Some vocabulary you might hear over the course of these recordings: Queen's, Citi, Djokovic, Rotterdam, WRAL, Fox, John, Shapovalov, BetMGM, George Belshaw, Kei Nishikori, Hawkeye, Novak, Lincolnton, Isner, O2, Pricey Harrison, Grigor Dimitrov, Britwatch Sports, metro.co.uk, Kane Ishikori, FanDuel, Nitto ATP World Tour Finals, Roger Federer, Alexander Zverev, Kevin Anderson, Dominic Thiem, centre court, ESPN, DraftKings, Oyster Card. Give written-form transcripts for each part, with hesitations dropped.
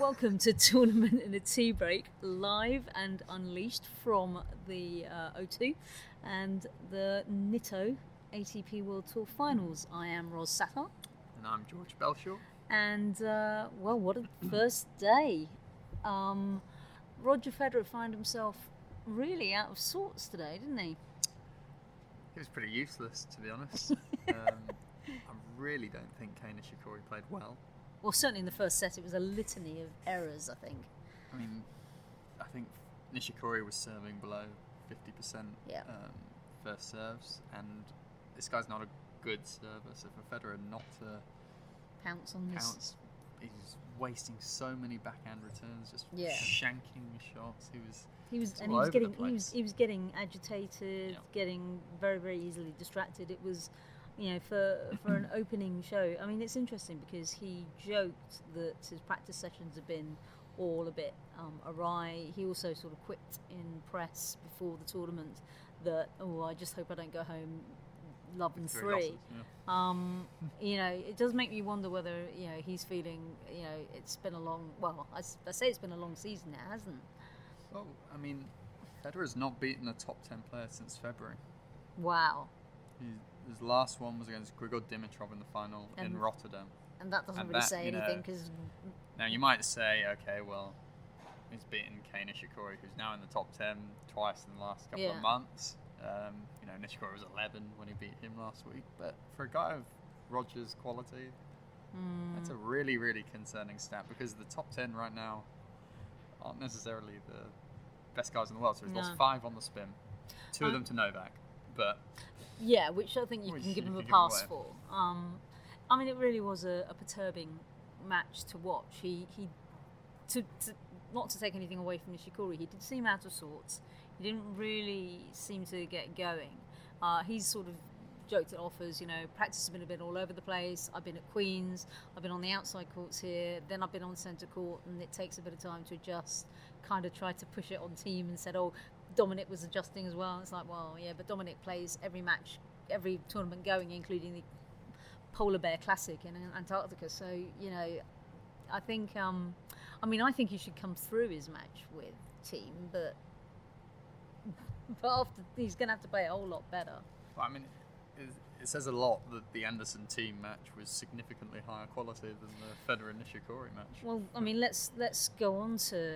Welcome to Tournament in a Tea Break, live and unleashed from the O2 and the Nitto ATP World Tour Finals. I am Ros Saffar. And I'm George Belshaw. And, well, what a first day. Roger Federer found himself really out of sorts today, didn't he? He was pretty useless, to be honest. I really don't think Kane Ishikori played well. Well, certainly in the first set, it was a litany of errors, I think. I mean, I think Nishikori was serving below 50% first serves, and this guy's not a good server, so for Federer not to pounce on this, he's wasting so many backhand returns, just shanking the shots. He was getting agitated, getting very, very easily distracted. It was, you know, for an opening show. I mean, it's interesting because he joked that his practice sessions have been all a bit awry. He also sort of quipped in press before the tournament that, oh, I just hope I don't go home love and three. Losses, you know, it does make me wonder whether, you know, he's feeling, you know, it's been a long, well, I say it's been a long season now, hasn't it? Well, I mean, Federer's not beaten a top 10 player since February. Wow. His last one was against Grigor Dimitrov in the final in Rotterdam. And that doesn't really say anything because... Now, you might say, okay, well, he's beaten Kei Nishikori, who's now in the top 10 twice in the last couple of months. You know, Nishikori was 11 when he beat him last week. But for a guy of Roger's quality, that's a really, really concerning stat because the top 10 right now aren't necessarily the best guys in the world. So he's lost 5 on the spin, 2 of them to Novak. But yeah, which I think you can give him a pass for. I mean, it really was a perturbing match to watch. He, not to take anything away from Nishikori, he did seem out of sorts. He didn't really seem to get going. He's sort of joked it off as, you know, practice has been a bit all over the place. I've been at Queen's, I've been on the outside courts here, then I've been on centre court, and it takes a bit of time to adjust. Kind of tried to push it on team and said, oh, Dominic was adjusting as well. It's like, well, yeah, but Dominic plays every match, every tournament going, including the Polar Bear Classic in Antarctica. So, you know, I think, I think he should come through his match with team, but after, he's going to have to play a whole lot better. Well, I mean, it says a lot that the Anderson team match was significantly higher quality than the Federer and Nishikori match. Well, I mean, let's go on to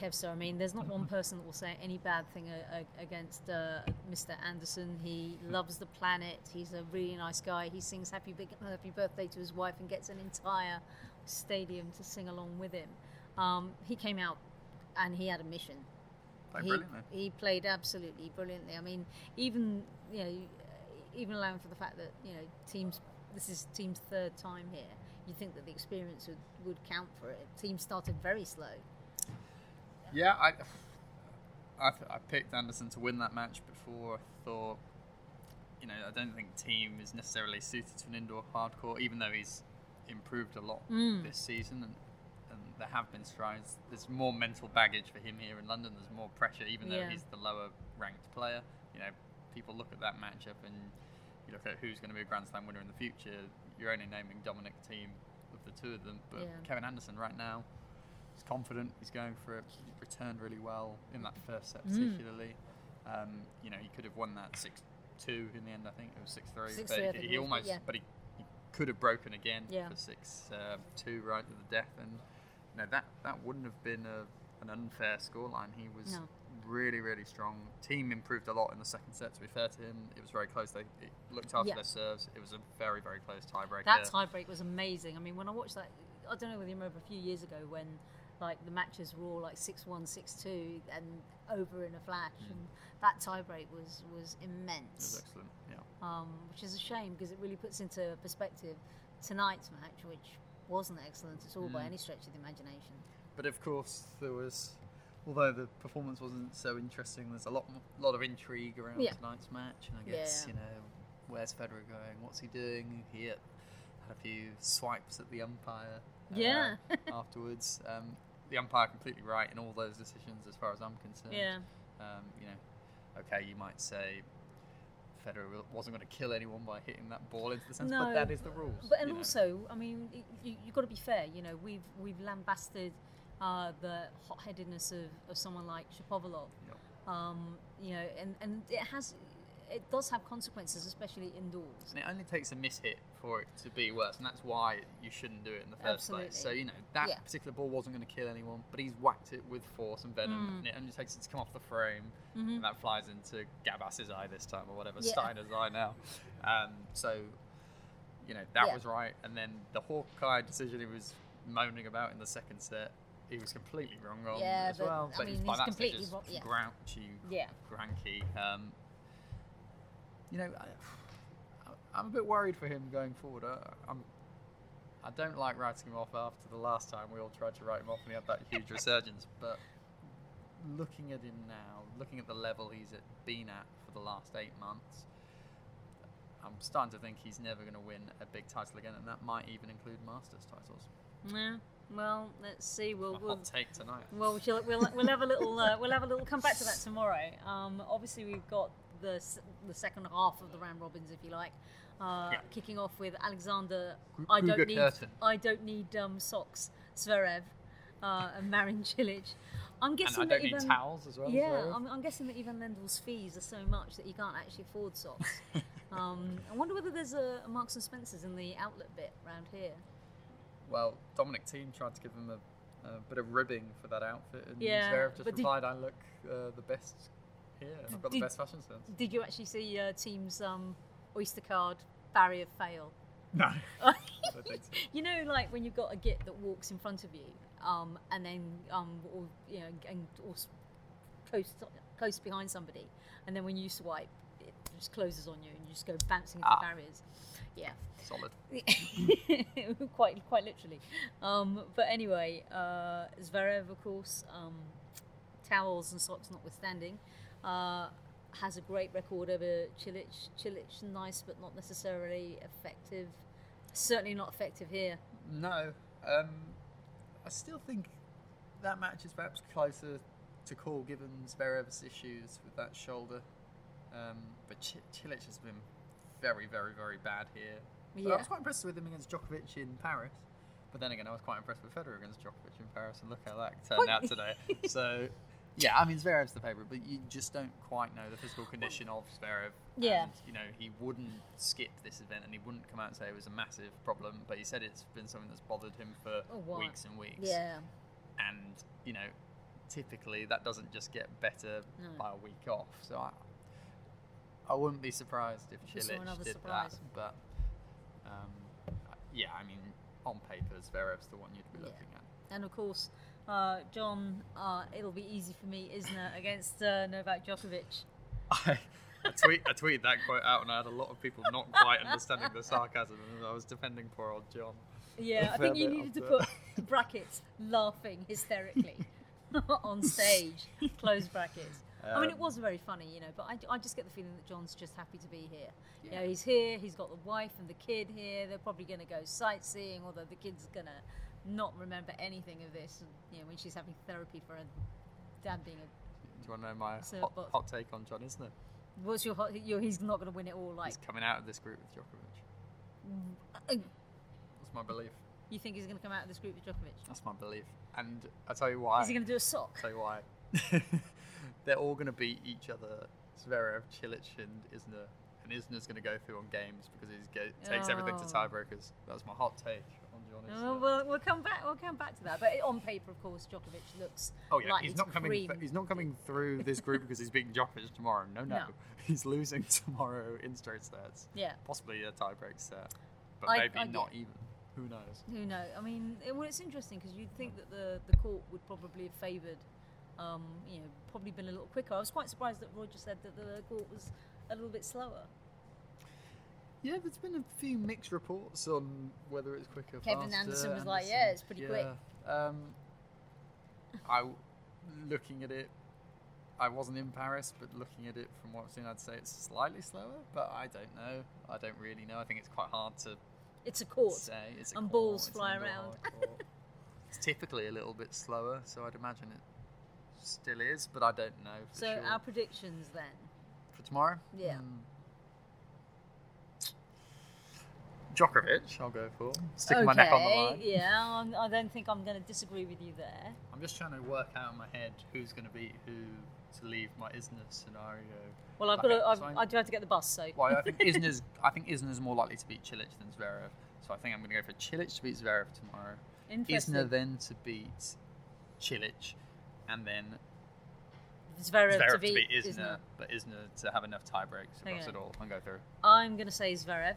Kevster. I mean, there's not one person that will say any bad thing against Mr. Anderson. He loves the planet. He's a really nice guy. He sings Happy Birthday to his wife and gets an entire stadium to sing along with him. He came out and he had a mission. He played absolutely brilliantly. I mean, even allowing for the fact that, you know, this is team's third time here, you'd think that the experience would count for it. Team started very slow. Yeah, I picked Anderson to win that match before. I thought, you know, I don't think team is necessarily suited to an indoor hardcourt, even though he's improved a lot this season and there have been strides. There's more mental baggage for him here in London. There's more pressure, even though he's the lower ranked player. You know, people look at that matchup and you look at who's going to be a Grand Slam winner in the future. You're only naming Dominic Thiem of the two of them, but Kevin Anderson right now is confident. He's going for it. He returned really well in that first set, particularly. You know, he could have won that 6-2 in the end. I think it was 6-3. But he could have broken again for 6-2 right to the death. And you know, that wouldn't have been an unfair scoreline. He was. No. Really, really strong. Team improved a lot in the second set, to be fair to him. It was very close. They looked after their serves. It was a very, very close tiebreak. That tiebreak was amazing. I mean, when I watched that, I don't know whether you remember a few years ago when like the matches were all like 6-1, 6-2 and over in a flash. And that tiebreak was immense. It was excellent, which is a shame because it really puts into perspective tonight's match, which wasn't excellent at all by any stretch of the imagination. But of course, there was... Although the performance wasn't so interesting, there's a lot of intrigue around tonight's match. And I guess, you know, where's Federer going? What's he doing? He had a few swipes at the umpire afterwards. The umpire completely right in all those decisions as far as I'm concerned. You know, okay, you might say Federer wasn't going to kill anyone by hitting that ball into the centre, but that is the rules. But and also, I mean, you've got to be fair. You know, we've lambasted the hot-headedness of someone like Shapovalov. Yep. You know, and it does have consequences, especially indoors. And it only takes a mishit for it to be worse, and that's why you shouldn't do it in the first place. So, you know, that particular ball wasn't going to kill anyone, but he's whacked it with force and venom, and it only takes it to come off the frame, and that flies into Gabas's eye this time, or whatever, Steiner's eye now. So, you know, that was right. And then the Hawkeye decision he was moaning about in the second set, he was completely wrong on as well. But I mean, he's by that stage just grouchy, cranky. You know, I'm a bit worried for him going forward. I don't like writing him off after the last time we all tried to write him off and he had that huge resurgence. But looking at him now, looking at the level he's been at for the last 8 months, I'm starting to think he's never going to win a big title again, and that might even include Masters titles. Yeah. Well, let's see. We'll hot take tonight. Well, we'll have a little. We'll have a little. Come back to that tomorrow. Obviously, we've got the second half of the round robins, if you like, kicking off with Alexander. I don't need socks. Zverev and Marin Cilic. I'm guessing and I don't need towels as well. Yeah, I'm guessing that even Lendel's fees are so much that he can't actually afford socks. I wonder whether there's a Marks and Spencers in the outlet bit round here. Well, Dominic Thiem tried to give him a bit of ribbing for that outfit, and Zverev just replied, "I look the best here. I've got the best fashion sense." Did you actually see Thiem's Oyster Card barrier fail? No. I don't think so. You know, like when you've got a git that walks in front of you, and then close behind somebody, and then when you swipe, it just closes on you, and you just go bouncing into barriers. Yeah. Solid. quite literally. But anyway, Zverev, of course, towels and socks notwithstanding, has a great record over Cilic. Cilic, nice but not necessarily effective. Certainly not effective here. No. I still think that match is perhaps closer to call given Zverev's issues with that shoulder. But Cilic has been very, very, very bad here. But I was quite impressed with him against Djokovic in Paris. But then again, I was quite impressed with Federer against Djokovic in Paris, and look how that turned out today. So, yeah, I mean, Zverev's the favourite, but you just don't quite know the physical condition of Zverev. Yeah. And, you know, he wouldn't skip this event, and he wouldn't come out and say it was a massive problem, but he said it's been something that's bothered him for weeks and weeks. Yeah. And, you know, typically that doesn't just get better by a week off. So I wouldn't be surprised if Cilic did that, but I mean, on paper, Zverev's the one you'd be looking at. And of course, John, it'll be easy for me, Isner against Novak Djokovic. I tweeted that quote out, and I had a lot of people not quite understanding the sarcasm, and I was defending poor old John. Yeah, I think you needed to put brackets, laughing hysterically on stage, close brackets. I mean, it was very funny, you know, but I just get the feeling that John's just happy to be here. Yeah. You know, he's here, he's got the wife and the kid here, they're probably going to go sightseeing, although the kid's going to not remember anything of this, you know, when she's having therapy for her dad being a... Do you want to know my hot take on John Isner? What's your hot... He's not going to win it all, like... He's coming out of this group with Djokovic. That's my belief. You think he's going to come out of this group with Djokovic? That's my belief. And I'll tell you why. Is he going to do a sock? I'll tell you why. They're all going to beat each other, Zverev, Cilic and Isner. And Isner's going to go through on games because he takes everything to tiebreakers. That's my hot take on John Isner. We'll come back to that. But on paper, of course, Djokovic looks likely he's not coming through this group because he's beating Djokovic tomorrow. No. He's losing tomorrow in straight sets. Yeah. Possibly a tiebreak set. But maybe not even. Who knows? Who knows? I mean, it's interesting because you'd think that the court would probably have favoured... you know, probably been a little quicker. I was quite surprised that Roger said that the court was a little bit slower. Yeah, there's been a few mixed reports on whether it's quicker or faster. Kevin Anderson was like, it's pretty quick. Looking at it, I wasn't in Paris, but looking at it from what I've seen, I'd say it's slightly slower, but I don't know. I don't really know. I think it's quite hard to It's a court. Say. It's a and court. Balls it's fly around. It's typically a little bit slower, so I'd imagine it still is, but I don't know for sure. Our predictions then for tomorrow? Yeah. Djokovic, I'll go for. Sticking my neck on the line. Yeah, I don't think I'm going to disagree with you there. I'm just trying to work out in my head who's going to beat who to leave my Isner scenario. Well, I do have to get the bus, so. Well, I think Isner's more likely to beat Cilic than Zverev, so I think I'm going to go for Cilic to beat Zverev tomorrow. Interesting. Isner then to beat Cilic, and then Zverev to beat Isner, but Isner to have enough tie breaks across it all and go through. I'm going to say Zverev.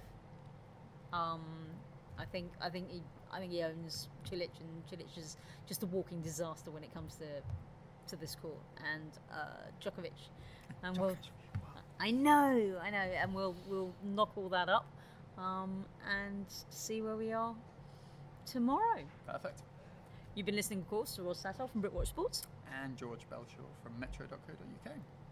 I think he owns Cilic, and Cilic is just a walking disaster when it comes to this court, and Djokovic. And I know, and we'll knock all that up, and see where we are tomorrow. Perfect. You've been listening, of course, to Ros Satell from Britwatch Sports. And George Belshaw from metro.co.uk.